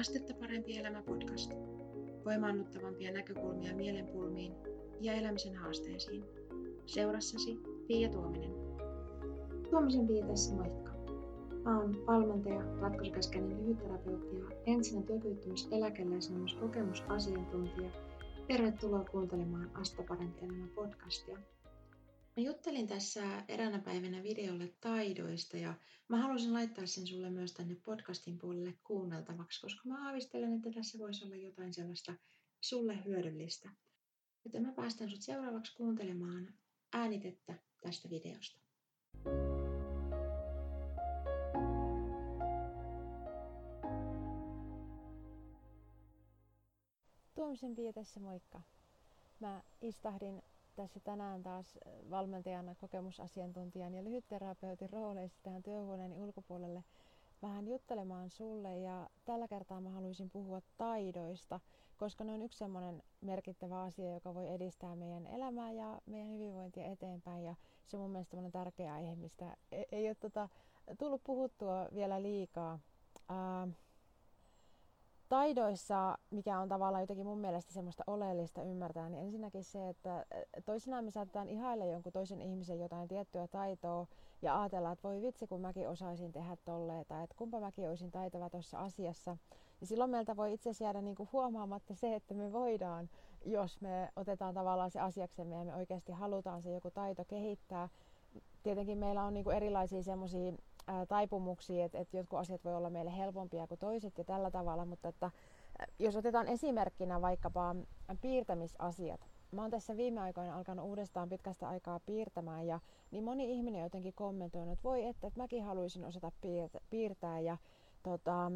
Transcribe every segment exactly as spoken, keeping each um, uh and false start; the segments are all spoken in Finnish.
Astetta parempi elämä podcast. Voimaannuttavampia näkökulmia mielenpulmiin ja elämisen haasteisiin. Seurassasi Piia Tuominen. Tuomisen Piia tässä, moikka. Mä oon valmentaja, ratkaisukeskeinen lyhytterapeutti ja ensin työkyvyttömyyseläkeläisenä myös kokemusasiantuntija. Tervetuloa kuuntelemaan Astetta parempi elämä podcastia. Mä juttelin tässä eräänä päivänä videolle taidoista ja mä halusin laittaa sen sulle myös tänne podcastin puolelle kuunneltavaksi, koska mä aavistelen, että tässä voisi olla jotain sellaista sulle hyödyllistä. Joten mä päästän sut seuraavaksi kuuntelemaan äänitettä tästä videosta. Tuomisen Piia tässä, moikka. Mä istahdin tässä tänään taas valmentajana, kokemusasiantuntijan ja lyhytterapeutin rooleissa tähän työhuoneeni ulkopuolelle vähän juttelemaan sulle, ja tällä kertaa mä haluaisin puhua taidoista, koska ne on yksi semmoinen merkittävä asia, joka voi edistää meidän elämää ja meidän hyvinvointia eteenpäin, ja se on mun mielestä tämmöinen tärkeä aihe, mistä ei ole tota, tullut puhuttua vielä liikaa. Ää, Taidoissa, mikä on tavallaan jotenkin mun mielestä semmoista oleellista ymmärtää, niin ensinnäkin se, että toisinaan me saatetaan ihailla jonkun toisen ihmisen jotain tiettyä taitoa ja ajatella, että voi vitsi, kun mäkin osaisin tehdä tolleen, tai että kumpa mäkin olisin taitava tuossa asiassa. Ja silloin meiltä voi itse asiassa jäädä niin kuin huomaamatta se, että me voidaan, jos me otetaan tavallaan se asiaksemme ja me oikeasti halutaan se joku taito kehittää. Tietenkin meillä on niin kuin erilaisia semmoisia taipumuksia, että, että jotkut asiat voi olla meille helpompia kuin toiset ja tällä tavalla, mutta että jos otetaan esimerkkinä vaikkapa piirtämisasiat. Mä oon tässä viime aikoina alkanut uudestaan pitkästä aikaa piirtämään, ja niin moni ihminen jotenkin kommentoinut, että voi että, että mäkin haluaisin osata piirtää, ja tota,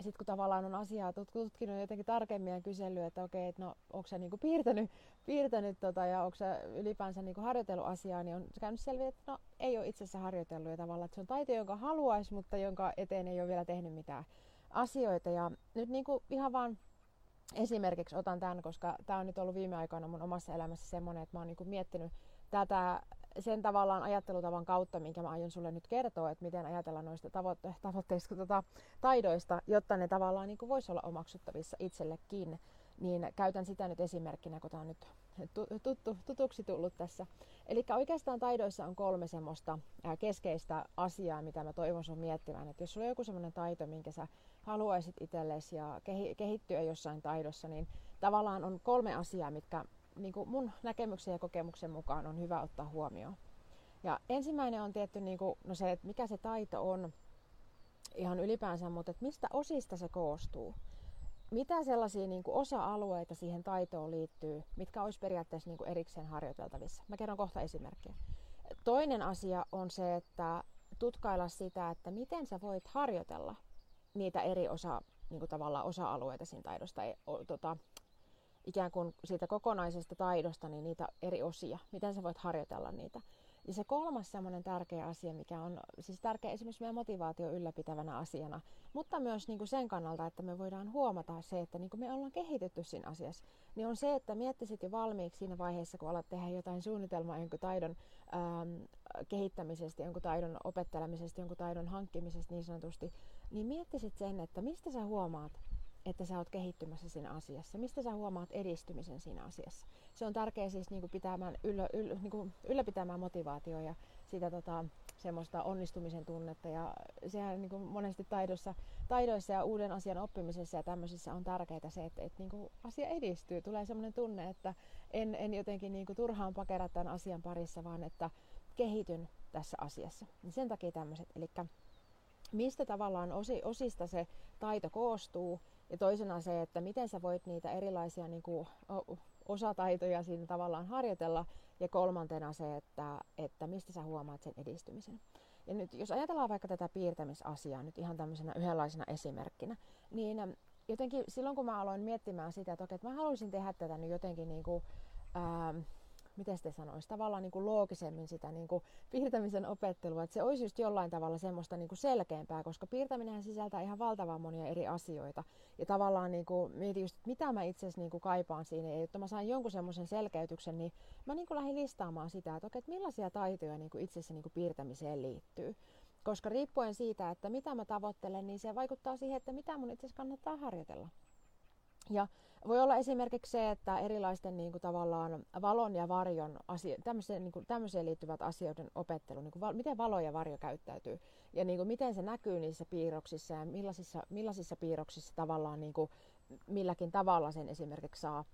sitten kun tavallaan on asiaa tutkinut jotenkin tarkemmin ja kysellyt, että okei, että no, onko sä niinku piirtänyt, piirtänyt tota, ja onko sä ylipäänsä niinku harjoitellut asiaa, niin on käynyt selviä, että no, ei ole itse asiassa harjoitellut, ja tavallaan, että se on taito, jonka haluaisi, mutta jonka eteen ei ole vielä tehnyt mitään asioita. Ja nyt niinku ihan vaan esimerkiksi otan tämän, koska tämä on nyt ollut viime aikoina mun omassa elämässä semmoinen, että mä oon niinku miettinyt tätä sen tavallaan ajattelutavan kautta, minkä mä aion sulle nyt kertoa, että miten ajatella noista tavoitte- tavoitteista tota, taidoista, jotta ne tavallaan niin kuin voisi olla omaksuttavissa itsellekin. Niin käytän sitä nyt esimerkkinä, kun tämä on nyt tuttu, tutuksi tullut tässä. Eli oikeastaan taidoissa on kolme semmoista keskeistä asiaa, mitä mä toivon sun miettimään. Että jos sulla on joku semmoinen taito, minkä sä haluaisit itsellesi ja kehittyä jossain taidossa, niin tavallaan on kolme asiaa, mitkä niin kuin mun näkemyksen ja kokemuksen mukaan on hyvä ottaa huomioon. Ja ensimmäinen on tietty niin kuin, no se, että mikä se taito on ihan ylipäänsä, mutta että mistä osista se koostuu. Mitä sellaisia niin kuin osa-alueita siihen taitoon liittyy, mitkä olisi periaatteessa niin kuin erikseen harjoiteltavissa. Mä kerron kohta esimerkkiä. Toinen asia on se, että tutkailla sitä, että miten sä voit harjoitella niitä eri osa, niin kuin tavallaan osa-alueita siinä taidosta. Tota, ikään kuin siitä kokonaisesta taidosta, niin niitä eri osia, miten sä voit harjoitella niitä. Ja se kolmas semmoinen tärkeä asia, mikä on siis tärkeä esimerkiksi meidän motivaation ylläpitävänä asiana, mutta myös niin kuin sen kannalta, että me voidaan huomata se, että niin kuin me ollaan kehitetty siinä asiassa, niin on se, että miettisit jo valmiiksi siinä vaiheessa, kun alat tehdä jotain suunnitelmaa jonkun taidon ähm, kehittämisestä, jonkun taidon opettelemisesta, jonkun taidon hankkimisesta niin sanotusti, niin miettisit sen, että mistä sä huomaat, että sä oot kehittymässä siinä asiassa. Mistä sä huomaat edistymisen siinä asiassa? Se on tärkeää siis niin kuin pitämään yllä, yllä, niin kuin ylläpitämään motivaatiota ja sitä tota, semmoista onnistumisen tunnetta. Ja sehän niin kuin monesti taidossa, taidoissa ja uuden asian oppimisessa ja tämmöisissä on tärkeää se, että, että niin kuin asia edistyy. Tulee semmoinen tunne, että en, en jotenkin niin kuin turhaan pakera tämän asian parissa, vaan että kehityn tässä asiassa. Niin sen takia tämmöiset. Elikkä mistä tavallaan osi, osista se taito koostuu. Ja toisena se, että miten sä voit niitä erilaisia niin kuin, osataitoja siinä tavallaan harjoitella. Ja kolmantena se, että, että mistä sä huomaat sen edistymisen. Ja nyt jos ajatellaan vaikka tätä piirtämisasiaa nyt ihan tämmöisenä yhdenlaisena esimerkkinä, niin jotenkin silloin kun mä aloin miettimään sitä, että okei, että mä haluaisin tehdä tätä nyt jotenkin niin kuin, ää, miten sitä sanoisi, tavallaan niin kuin loogisemmin sitä niin kuin piirtämisen opettelua, että se olisi just jollain tavalla semmoista niin kuin selkeämpää, koska piirtäminenhän sisältää ihan valtavan monia eri asioita. Ja tavallaan niin kuin mietin just, että mitä mä itse asiassa niin kuin kaipaan siinä, ja jotta mä sain jonkun semmoisen selkeytyksen, niin mä niin kuin lähdin listaamaan sitä, että okei, että millaisia taitoja niin kuin itse asiassa niin kuin piirtämiseen liittyy. Koska riippuen siitä, että mitä mä tavoittelen, niin se vaikuttaa siihen, että mitä mun itse asiassa kannattaa harjoitella. Ja voi olla esimerkiksi se, että erilaisten niin kuin tavallaan valon ja varjon, asio- tämmöiseen, niin kuin, tämmöiseen liittyvät asioiden opettelu, niin kuin val- miten valo ja varjo käyttäytyy ja niin kuin, miten se näkyy niissä piirroksissa ja millaisissa, millaisissa piirroksissa tavallaan niin kuin, milläkin tavalla sen esimerkiksi saa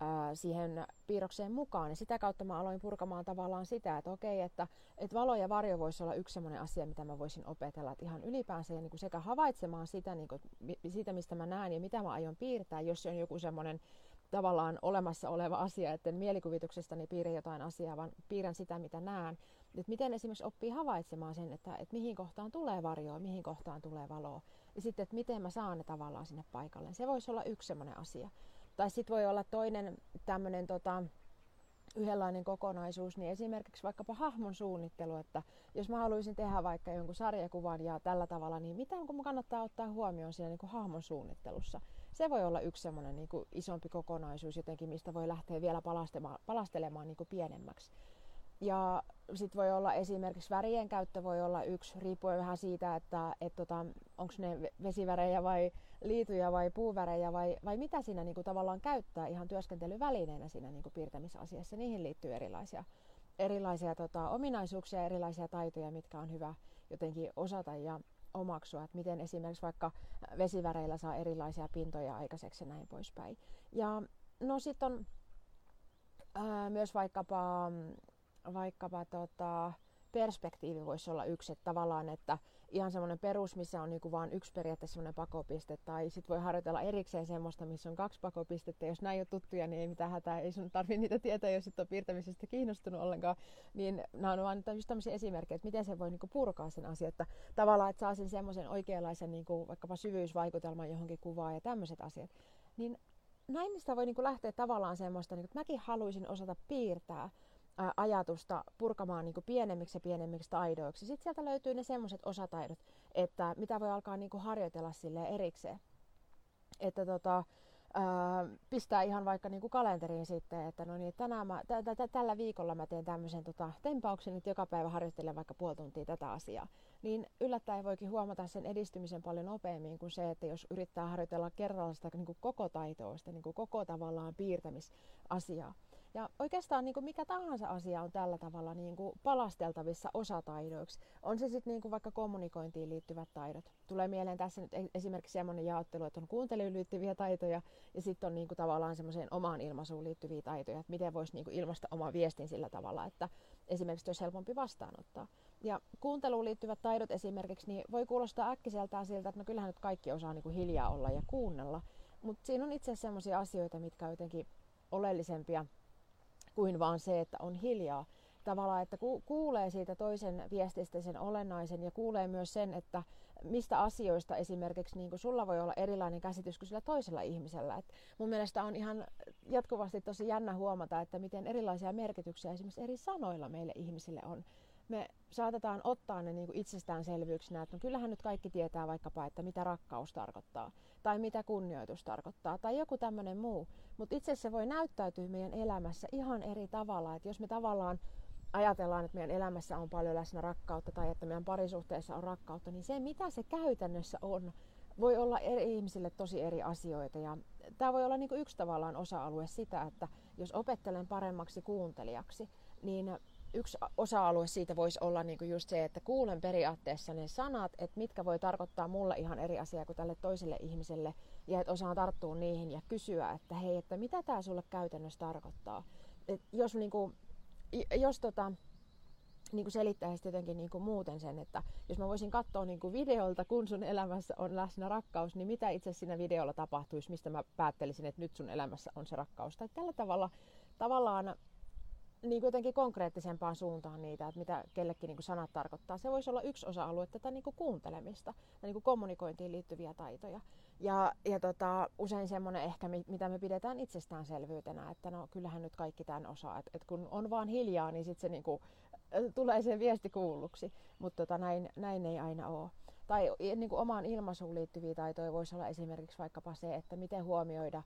ää, siihen piirrokseen mukaan. Ja sitä kautta mä aloin purkamaan tavallaan sitä, että okei, että, että valo ja varjo voisi olla yksi sellainen asia, mitä mä voisin opetella. Että ihan ylipäänsä ja niin kuin sekä havaitsemaan sitä, niin kuin, sitä, mistä mä näen ja mitä mä aion piirtää, jos se on joku semmoinen tavallaan olemassa oleva asia, että en mielikuvituksestani piirrä jotain asiaa, vaan piirrän sitä, mitä näen. Että miten esimerkiksi oppii havaitsemaan sen, että, että mihin kohtaan tulee varjoa, mihin kohtaan tulee valoa. Ja sitten, että miten mä saan ne tavallaan sinne paikalle. Se voisi olla yksi semmoinen asia. Tai sitten voi olla toinen tämmöinen tota, yhdenlainen kokonaisuus, niin esimerkiksi vaikkapa hahmon suunnittelu, että jos mä haluaisin tehdä vaikka jonkun sarjakuvan ja tällä tavalla, niin mitä mun kannattaa ottaa huomioon siinä niin kuin hahmon suunnittelussa? Se voi olla yksi semmoinen niin kuin isompi kokonaisuus jotenkin, mistä voi lähteä vielä palastelemaan, palastelemaan niin kuin pienemmäksi. Ja sitten voi olla esimerkiksi värien käyttö voi olla yksi, riippuen vähän siitä, että et tota, onko ne vesivärejä vai liituja vai puuvärejä vai, vai mitä siinä niinku tavallaan käyttää ihan työskentelyvälineenä siinä niinku piirtämisasiassa. Niihin liittyy erilaisia, erilaisia tota, ominaisuuksia ja erilaisia taitoja, mitkä on hyvä jotenkin osata ja omaksua, että miten esimerkiksi vaikka vesiväreillä saa erilaisia pintoja aikaiseksi ja näin poispäin. Ja no sitten on ää, myös vaikkapa... Vaikkapa tota, perspektiivi voisi olla yksi, että tavallaan, että ihan semmoinen perus, missä on niinku vaan yksi periaatteessa semmoinen pakopiste, tai sitten voi harjoitella erikseen semmoista, missä on kaksi pakopistettä. Jos näin on tuttuja, niin ei mitään hätää, ei sun tarvitse niitä tietää, jos et ole piirtämisestä kiinnostunut ollenkaan. Niin nämä on vaan tämmöisiä esimerkkejä, että miten se voi niinku purkaa sen asian, että tavallaan, että saa sen semmoisen oikeanlaisen niinku, vaikkapa syvyysvaikutelman johonkin kuvaan ja tämmöiset asiat. Niin näin niistä voi niinku lähteä tavallaan semmoista, niinku, että mäkin haluaisin osata piirtää ajatusta purkamaan niin kuin pienemmiksi ja pienemmiksi taidoiksi. Sitten sieltä löytyy ne semmoiset osataidot, että mitä voi alkaa niin kuin harjoitella silleen erikseen. Että tota, ää, pistää ihan vaikka niin kuin kalenteriin sitten, että no niin, tänään mä, t- t- t- tällä viikolla mä teen tämmöisen tota, tempauksen, että joka päivä harjoittelen vaikka puoli tuntia tätä asiaa. Niin yllättäen voikin huomata sen edistymisen paljon nopeammin kuin se, että jos yrittää harjoitella kerralla sitä niin kuin koko taitoa, sitä niin kuin koko tavallaan piirtämisasiaa. Ja oikeastaan niin kuin mikä tahansa asia on tällä tavalla niin kuin palasteltavissa osataidoiksi. On se sitten niin kuin vaikka kommunikointiin liittyvät taidot. Tulee mieleen tässä nyt esimerkiksi sellainen jaottelu, että on kuunteluun liittyviä taitoja ja sitten on niin kuin tavallaan semmoiseen omaan ilmaisuun liittyviä taitoja, että miten voisi niin kuin ilmaista oman viestin sillä tavalla, että esimerkiksi olisi helpompi vastaanottaa. Ja kuunteluun liittyvät taidot esimerkiksi niin voi kuulostaa äkkiseltään siltä, että no kyllähän nyt kaikki osaa niin kuin hiljaa olla ja kuunnella. Mutta siinä on itse asiassa sellaisia asioita, mitkä on jotenkin oleellisempia kuin vaan se, että on hiljaa. Tavallaan, että kuulee siitä toisen viestistä sen olennaisen ja kuulee myös sen, että mistä asioista esimerkiksi niin kuin sulla voi olla erilainen käsitys kuin sillä toisella ihmisellä. Et mun mielestä on ihan jatkuvasti tosi jännä huomata, että miten erilaisia merkityksiä esimerkiksi eri sanoilla meille ihmisille on. Me saatetaan ottaa ne niin kuin itsestäänselvyyksinä, että no kyllähän nyt kaikki tietää vaikkapa, että mitä rakkaus tarkoittaa tai mitä kunnioitus tarkoittaa tai joku tämmöinen muu. Mutta itse asiassa se voi näyttäytyä meidän elämässä ihan eri tavalla. Että jos me tavallaan ajatellaan, että meidän elämässä on paljon läsnä rakkautta tai että meidän parisuhteessa on rakkautta, niin se mitä se käytännössä on, voi olla eri ihmisille tosi eri asioita. Ja tämä voi olla niin kuin yksi tavallaan osa-alue sitä, että jos opettelen paremmaksi kuuntelijaksi, niin yksi osa-alue siitä voisi olla niinku just se, että kuulen periaatteessa ne sanat, että mitkä voi tarkoittaa mulle ihan eri asiaa kuin tälle toiselle ihmiselle. Ja että osaan tarttua niihin ja kysyä, että hei, että mitä tämä sulle käytännössä tarkoittaa. Et jos niinku, jos tota, niinku selittäisi jotenkin niinku muuten sen, että jos mä voisin katsoa niinku videolta, kun sun elämässä on läsnä rakkaus, niin mitä itse siinä videolla tapahtuisi, mistä mä päättelisin, että nyt sun elämässä on se rakkaus. Tai tällä tavalla tavallaan niin jotenkin konkreettisempaan suuntaan niitä, että mitä kellekin niin kuin sanat tarkoittaa. Se voisi olla yksi osa-alue tätä niin kuin kuuntelemista tai niin kuin kommunikointiin liittyviä taitoja. Ja, ja tota, usein semmoinen ehkä, mitä me pidetään itsestäänselvyytenä, että no kyllähän nyt kaikki tämän osaa. Että et kun on vaan hiljaa, niin sitten se niin kuin, tulee se viesti kuulluksi. Mutta tota, näin, näin ei aina ole. Tai niin kuin omaan ilmaisuun liittyviä taitoja voisi olla esimerkiksi vaikkapa se, että miten huomioida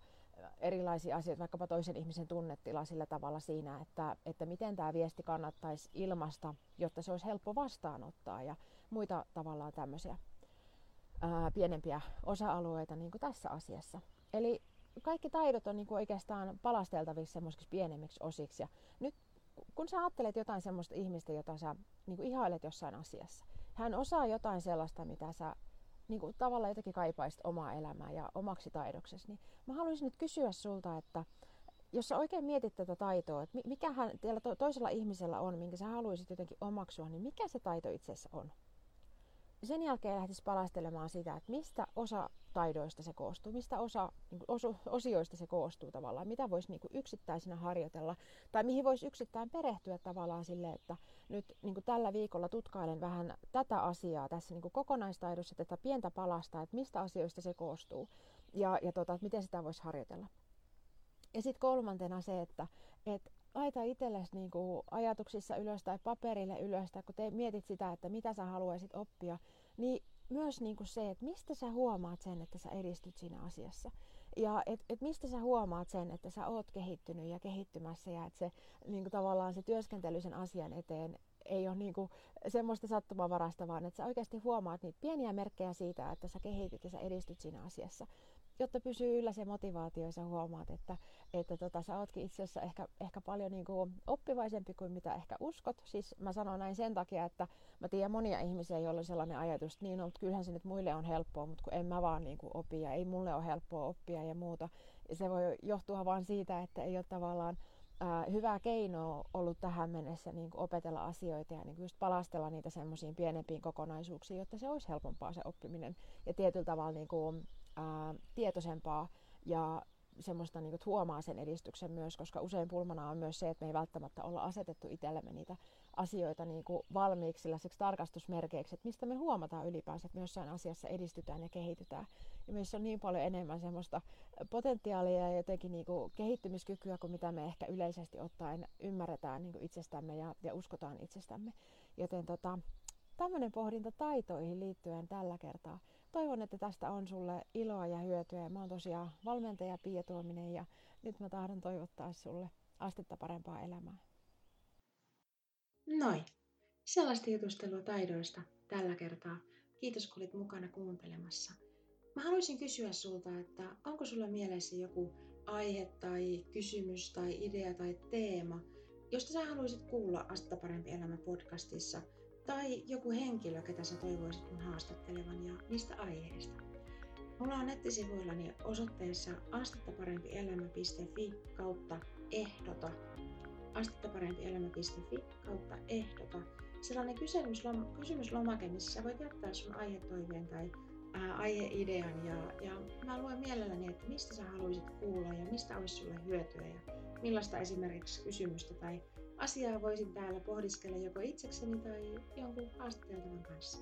erilaisia asioita, vaikkapa toisen ihmisen tunnetila sillä tavalla siinä, että, että miten tämä viesti kannattaisi ilmaista, jotta se olisi helppo vastaanottaa ja muita tavallaan tämmöisiä ää, pienempiä osa-alueita niin kuin tässä asiassa. Eli kaikki taidot on niin kuin oikeastaan palasteltavissa semmoisiksi pienemmiksi osiksi. Ja nyt kun sä ajattelet jotain semmoista ihmistä, jota sä niin kuin ihailet jossain asiassa, hän osaa jotain sellaista, mitä sä niin kuin tavallaan jotenkin kaipaisit omaa elämää ja omaksi taidoksesi, niin mä haluaisin nyt kysyä sulta, että jos sä oikein mietit tätä taitoa, että mikähän teillä toisella ihmisellä on, minkä sä haluaisit jotenkin omaksua, niin mikä se taito itse asiassa on? Sen jälkeen lähtisi palastelemaan sitä, että mistä osa taidoista se koostuu, mistä osa niin osu, osioista se koostuu tavallaan, mitä voisi niin yksittäisenä harjoitella tai mihin voisi yksittäin perehtyä tavallaan silleen, että nyt niin tällä viikolla tutkailen vähän tätä asiaa tässä niin kokonaistaidossa, tätä pientä palasta, että mistä asioista se koostuu ja, ja tota, että miten sitä voisi harjoitella. Ja sitten kolmantena se, että et laita itsellesi niinku ajatuksissa ylös tai paperille ylös, tai kun te mietit sitä, että mitä sä haluaisit oppia, niin myös niinku se, että mistä sä huomaat sen, että sä edistyt siinä asiassa. Ja että et mistä sä huomaat sen, että sä oot kehittynyt ja kehittymässä, ja että se, niinku tavallaan se työskentely sen asian eteen ei ole niinku semmoista sattumanvarasta, vaan että sä oikeasti huomaat niitä pieniä merkkejä siitä, että sä kehityt ja sä edistyt siinä asiassa. Jotta pysyy yllä se motivaatio ja sä huomaat, että, että tota, sä ootkin itse asiassa ehkä, ehkä paljon niin kuin oppivaisempi kuin mitä ehkä uskot. Siis mä sanon näin sen takia, että mä tiedän monia ihmisiä, joilla on sellainen ajatus, että niin on, mutta kyllähän se nyt muille on helppoa, mutta kun en mä vaan niin kuin opi ja ei mulle ole helppoa oppia ja muuta. Ja se voi johtua vaan siitä, että ei ole tavallaan ää, hyvää keinoa ollut tähän mennessä niin kuin opetella asioita ja niin kuin just palastella niitä semmoisiin pienempiin kokonaisuuksiin, jotta se olisi helpompaa se oppiminen ja tietyllä tavalla niin kuin Ää, tietoisempaa ja semmoista niin kuin, huomaa sen edistyksen myös, koska usein pulmana on myös se, että me ei välttämättä olla asetettu itsellemme niitä asioita niin kuin, valmiiksi sellaiseksi tarkastusmerkeiksi, että mistä me huomataan ylipäänsä, että me jossain asiassa edistytään ja kehitytään. Ja meissä on niin paljon enemmän semmoista potentiaalia ja jotenkin niin kuin, kehittymiskykyä kuin mitä me ehkä yleisesti ottaen ymmärretään niin kuin itsestämme ja, ja uskotaan itsestämme. Joten tota, tämmöinen pohdinta taitoihin liittyen tällä kertaa. Toivon, että tästä on sulle iloa ja hyötyä. Mä oon tosiaan valmentaja Piia Tuominen ja nyt mä tahdon toivottaa sulle astetta parempaa elämää. Noin. Sellaista jutustelua taidoista tällä kertaa. Kiitos kun olit mukana kuuntelemassa. Mä haluaisin kysyä sulta, että onko sulla mielessä joku aihe tai kysymys tai idea tai teema, josta sä haluaisit kuulla Astetta parempi elämä podcastissa, tai joku henkilö, ketä sä toivoisit mun haastattelevan ja mistä aiheesta. Mulla on nettisivuillani osoitteessa astettaparempielämä piste fi kautta ehdota. astettaparempielämä piste fi kautta ehdota. Sellainen kysymyslomake, missä sä voit jättää sun aihetoiveen tai ää, aiheidean. Ja, ja mä luen mielelläni, että mistä sä haluaisit kuulla ja mistä olisi sulle hyötyä ja millaista esimerkiksi kysymystä tai asiaa voisin täällä pohdiskella joko itsekseni tai jonkun haastateltavan kanssa.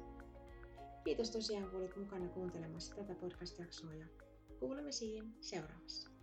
Kiitos tosiaan, kun olit mukana kuuntelemassa tätä podcast-jaksoa ja kuulemme siihen seuraavassa.